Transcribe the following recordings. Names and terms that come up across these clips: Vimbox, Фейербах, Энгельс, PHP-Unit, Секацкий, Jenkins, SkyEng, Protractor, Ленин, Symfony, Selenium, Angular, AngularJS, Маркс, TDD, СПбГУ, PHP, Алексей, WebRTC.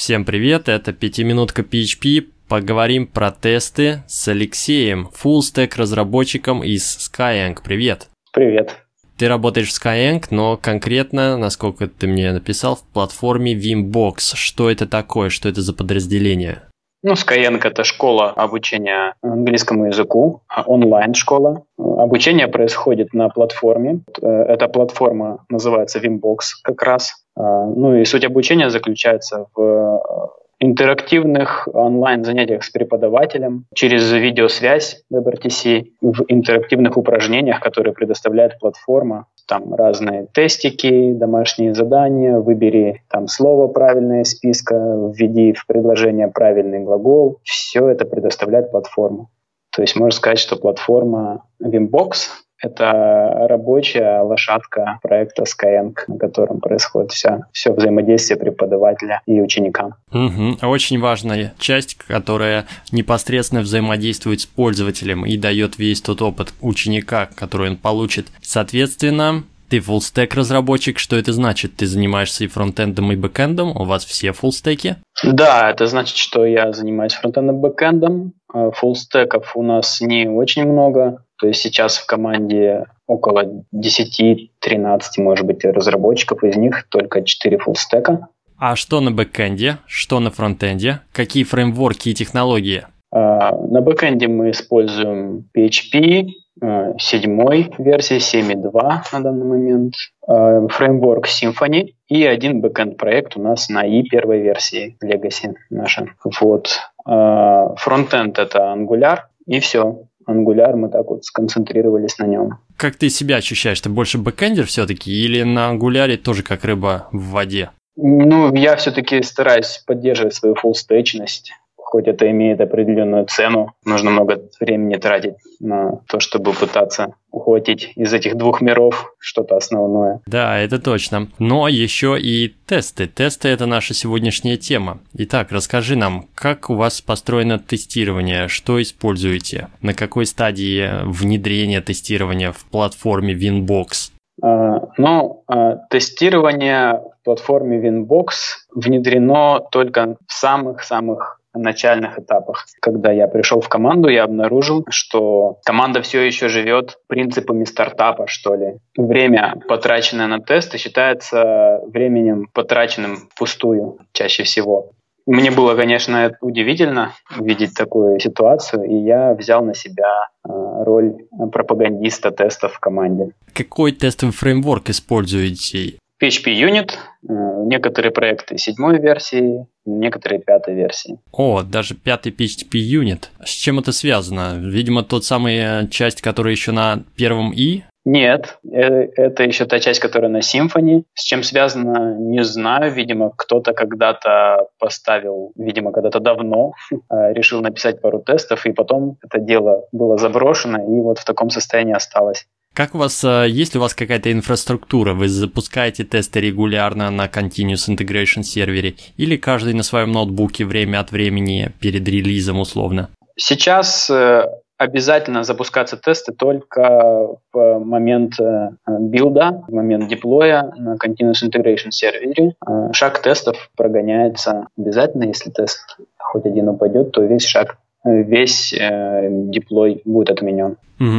Всем привет, это 5-минутка PHP. Поговорим про тесты с Алексеем, фуллстек разработчиком из SkyEng. Привет. Привет. Ты работаешь в SkyEng, но конкретно, насколько ты мне написал, в платформе Vimbox. Что это такое? Что это за подразделение? SkyEng – это школа обучения английскому языку, онлайн-школа. Обучение происходит на платформе. Эта платформа называется Vimbox как раз. И суть обучения заключается в интерактивных онлайн-занятиях с преподавателем через видеосвязь WebRTC, в интерактивных упражнениях, которые предоставляет платформа. Там разные тестики, домашние задания, выбери там слово правильное из списка, введи в предложение правильный глагол. Все это предоставляет платформа. То есть можно сказать, что платформа Vimbox — это рабочая лошадка проекта SkyEng, на котором происходит все взаимодействие преподавателя и ученика. Очень важная часть, которая непосредственно взаимодействует с пользователем и дает весь тот опыт ученика, который он получит. Соответственно, ты фуллстек разработчик, что это значит? Ты занимаешься и фронтендом, и бэкэндом? У вас все фуллстеки? Да, это значит, что я занимаюсь фронтендом и бэкэндом. Фуллстеков у нас не очень много. То есть сейчас в команде около 10-13, может быть, разработчиков, из них только 4 фуллстека. А что на бэкэнде, что на фронтенде? Какие фреймворки и технологии? На бэкэнде мы используем PHP 7 версии, 7.2 на данный момент, фреймворк Symfony и один бэкэнд-проект у нас на первой версии, Legacy наша. Фронтенд — это Angular, и все. Angular, мы так вот сконцентрировались на нем. Как ты себя ощущаешь? Ты больше бэкэндер все-таки или на Angular тоже как рыба в воде? Я все-таки стараюсь поддерживать свою фуллстечность. Хоть это имеет определенную цену, нужно много времени тратить на то, чтобы пытаться ухватить из этих двух миров что-то основное. Да, это точно. Но еще и тесты. Тесты — это наша сегодняшняя тема. Итак, расскажи нам, как у вас построено тестирование, что используете, на какой стадии внедрения тестирования в платформе Vimbox? Тестирование в платформе Vimbox внедрено только в самых-самых начальных этапах. Когда я пришел в команду, я обнаружил, что команда все еще живет принципами стартапа, что ли. Время, потраченное на тесты, считается временем, потраченным впустую чаще всего. Мне было, конечно, удивительно увидеть такую ситуацию, и я взял на себя роль пропагандиста тестов в команде. Какой тестовый фреймворк используете? PHP-Unit, некоторые проекты 7 версии, некоторые 5 версии. Даже 5 PHP-Unit. С чем это связано? Видимо, тот самый часть, которая еще на первом «и»? Нет, это еще та часть, которая на Symfony. С чем связано, не знаю. Видимо, кто-то когда-то поставил, когда-то давно, решил написать пару тестов, и потом это дело было заброшено, и в таком состоянии осталось. Как у вас, есть ли у вас какая-то инфраструктура? Вы запускаете тесты регулярно на Continuous Integration сервере или каждый на своем ноутбуке время от времени перед релизом условно? Сейчас обязательно запускаться тесты только в момент билда, в момент деплоя на Continuous Integration сервере. Шаг тестов прогоняется обязательно. Если тест хоть один упадет, то весь деплой будет отменен.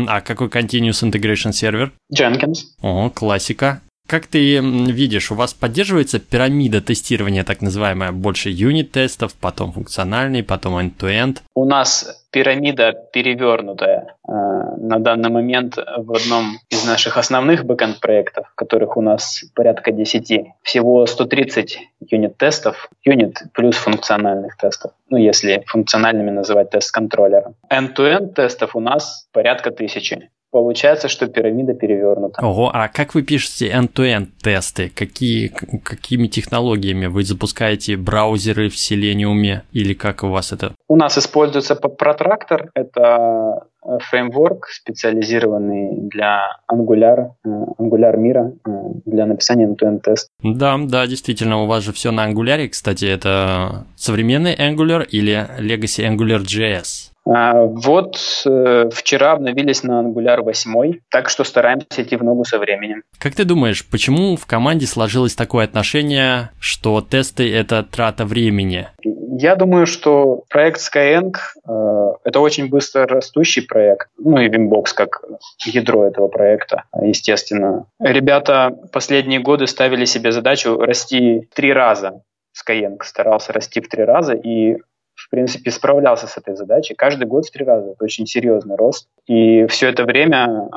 А какой Continuous Integration сервер? Jenkins. Классика. Как ты видишь, у вас поддерживается пирамида тестирования, так называемая, больше юнит-тестов, потом функциональный, потом end-to-end? У нас пирамида перевернутая. На данный момент в одном из наших основных бэкэнд-проектов, которых у нас порядка 10, всего 130 юнит-тестов, юнит плюс функциональных тестов, если функциональными называть тест-контроллера. End-to-end тестов у нас порядка 1000. Получается, что пирамида перевернута. А как вы пишете end-to-end тесты? Какими технологиями вы запускаете браузеры в Selenium? Или как у вас это? У нас используется Protractor. Это фреймворк, специализированный для Angular мира, для написания end-to-end тест. Да, действительно, у вас же все на Angular. Кстати, это современный Angular или Legacy AngularJS? Вот вчера обновились на Angular 8, так что стараемся идти в ногу со временем. Как ты думаешь, почему в команде сложилось такое отношение, что тесты — это трата времени? Я думаю, что проект SkyEng это очень быстро растущий проект, ну и Vimbox как ядро этого проекта, естественно. Ребята последние годы ставили себе задачу расти 3 раза. SkyEng старался расти в 3 раза и в принципе, справлялся с этой задачей. Каждый год в 3 раза. Это очень серьезный рост. И все это время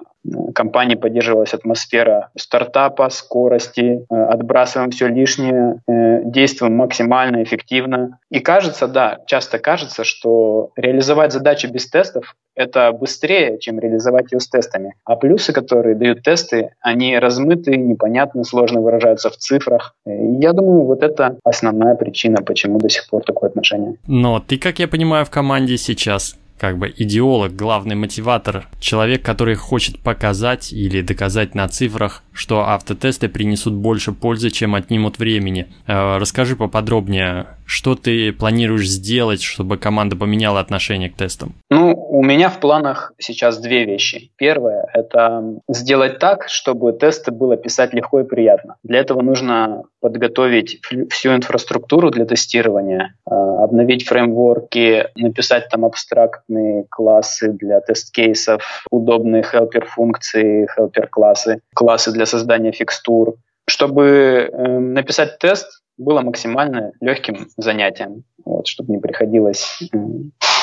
компании поддерживалась атмосфера стартапа, скорости, отбрасываем все лишнее, действуем максимально эффективно. И кажется, да, часто кажется, что реализовать задачу без тестов это быстрее, чем реализовать ее с тестами. А плюсы, которые дают тесты, они размыты, непонятны, сложно выражаются в цифрах. И я думаю, вот это основная причина, почему до сих пор такое отношение. Но ты, как я понимаю, в команде сейчас как бы идеолог, главный мотиватор, человек, который хочет показать или доказать на цифрах, что автотесты принесут больше пользы, чем отнимут времени. Расскажи поподробнее, что ты планируешь сделать, чтобы команда поменяла отношение к тестам? У меня в планах сейчас 2 вещи. Первое – это сделать так, чтобы тесты было писать легко и приятно. Для этого нужно подготовить всю инфраструктуру для тестирования, обновить фреймворки, написать там абстрактные классы для тест-кейсов, удобные хелпер-функции, хелпер-классы, классы для создания фикстур. Чтобы написать тест, было максимально легким занятием, вот, чтобы не приходилось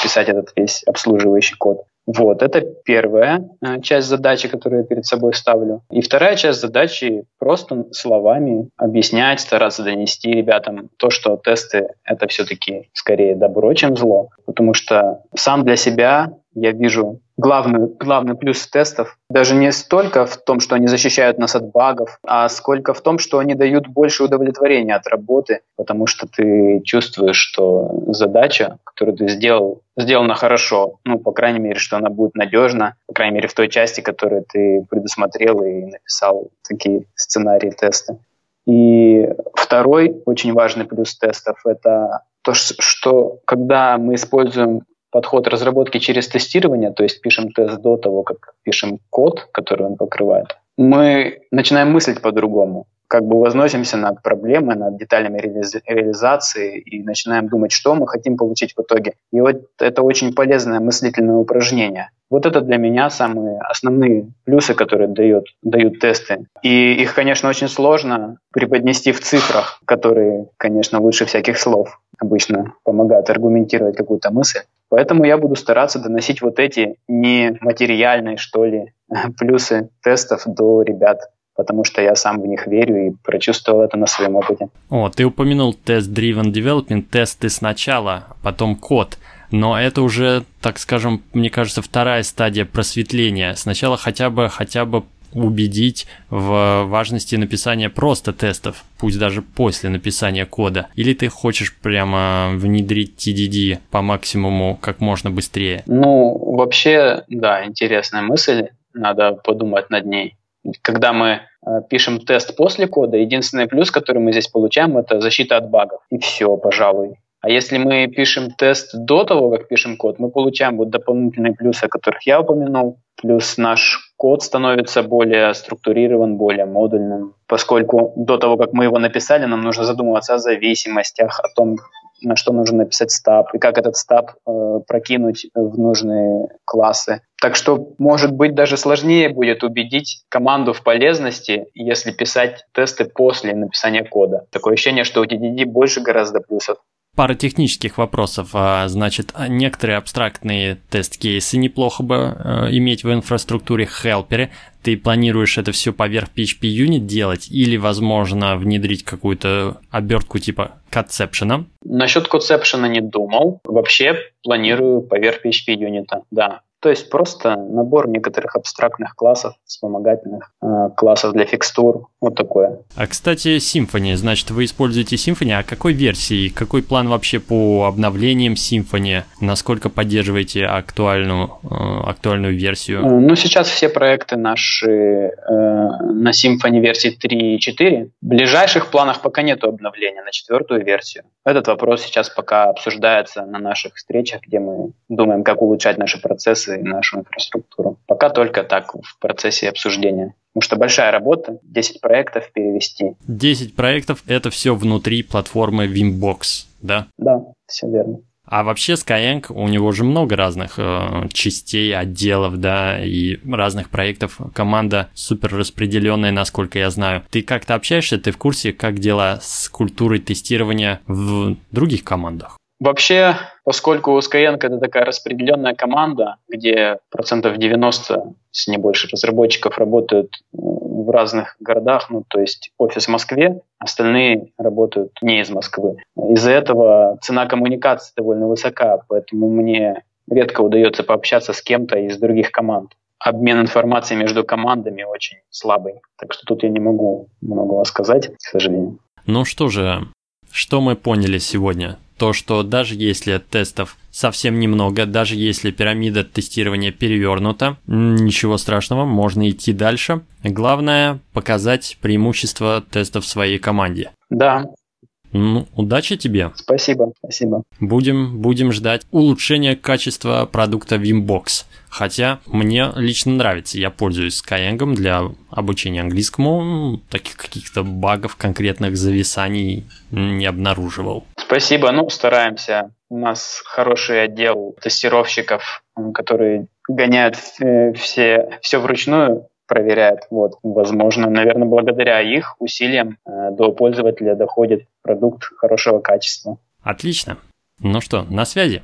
писать этот весь обслуживающий код. Вот, это первая часть задачи, которую я перед собой ставлю. И вторая часть задачи – просто словами объяснять, стараться донести ребятам то, что тесты – это все-таки скорее добро, чем зло. Потому что сам для себя я вижу главный плюс тестов даже не столько в том, что они защищают нас от багов, а сколько в том, что они дают больше удовлетворения от работы, потому что ты чувствуешь, что задача, которую ты сделал, сделана хорошо, ну, по крайней мере, что она будет надежна, по крайней мере, в той части, которую ты предусмотрел и написал такие сценарии теста. И второй очень важный плюс тестов – это то, что когда мы используем подход разработки через тестирование, то есть пишем тест до того, как пишем код, который он покрывает, мы начинаем мыслить по-другому, как бы возносимся над проблемой, над деталями реализации и начинаем думать, что мы хотим получить в итоге. И вот это очень полезное мыслительное упражнение. Вот это для меня самые основные плюсы, которые дают тесты. И их, конечно, очень сложно преподнести в цифрах, которые, конечно, лучше всяких слов обычно помогают аргументировать какую-то мысль. Поэтому я буду стараться доносить вот эти нематериальные, что ли, плюсы тестов до ребят, потому что я сам в них верю и прочувствовал это на своем опыте. Ты упомянул тест-driven development, тесты сначала, а потом код. Но это уже, так скажем, мне кажется, вторая стадия просветления. Сначала хотя бы убедить в важности написания просто тестов, пусть даже после написания кода. Или ты хочешь прямо внедрить TDD по максимуму как можно быстрее? Вообще, да, интересная мысль, надо подумать над ней. Когда мы пишем тест после кода, единственный плюс, который мы здесь получаем, это защита от багов. И все, пожалуй. А если мы пишем тест до того, как пишем код, мы получаем вот дополнительные плюсы, о которых я упомянул. Плюс наш код становится более структурирован, более модульным, поскольку до того, как мы его написали, нам нужно задумываться о зависимостях, о том, на что нужно написать стаб, и как этот стаб прокинуть в нужные классы. Так что, может быть, даже сложнее будет убедить команду в полезности, если писать тесты после написания кода. Такое ощущение, что у TDD больше гораздо плюсов. Пара технических вопросов. Значит, некоторые абстрактные тест-кейсы неплохо бы иметь в инфраструктуре хелпере. Ты планируешь это все поверх PHP-Unit делать или, возможно, внедрить какую-то обертку типа концепшена? Насчет концепшена не думал. Вообще планирую поверх PHP-Unit, да. То есть просто набор некоторых абстрактных классов, вспомогательных классов для фикстур, вот такое. А, кстати, Symfony, значит, вы используете Symfony, а какой версии, какой план вообще по обновлениям Symfony, насколько поддерживаете актуальную версию? Ну, сейчас все проекты наши на Symfony версии 3 и 4. В ближайших планах пока нету обновления на 4-ю версию. Этот вопрос сейчас пока обсуждается на наших встречах, где мы думаем, как улучшать наши процессы, и нашу инфраструктуру. Пока только так, в процессе обсуждения. Потому что большая работа, 10 проектов перевести. 10 проектов — это все внутри платформы Vimbox, да? Да, все верно. А вообще SkyEng, у него же много разных частей, отделов, да, и разных проектов. Команда супер распределенная, насколько я знаю. Ты как-то общаешься, ты в курсе, как дела с культурой тестирования в других командах? Вообще, поскольку у SkyEng это такая распределенная команда, где 90% не больше разработчиков работают в разных городах, ну то есть офис в Москве, остальные работают не из Москвы. Из-за этого цена коммуникации довольно высока, поэтому мне редко удается пообщаться с кем-то из других команд. Обмен информацией между командами очень слабый, так что тут я не могу многого сказать, к сожалению. Ну что же, что мы поняли сегодня? То, что даже если тестов совсем немного, даже если пирамида тестирования перевернута, ничего страшного, можно идти дальше. Главное — показать преимущество тестов своей команде. Да. Ну, удачи тебе. Спасибо, спасибо. Будем ждать улучшения качества продукта Vimbox. Хотя мне лично нравится, я пользуюсь SkyEng для обучения английскому, таких каких-то багов, конкретных зависаний не обнаруживал. Спасибо, ну стараемся. У нас хороший отдел тестировщиков, которые гоняют все вручную, проверяют. Вот, возможно, наверное, благодаря их усилиям до пользователя доходит продукт хорошего качества. Отлично. Ну что, на связи.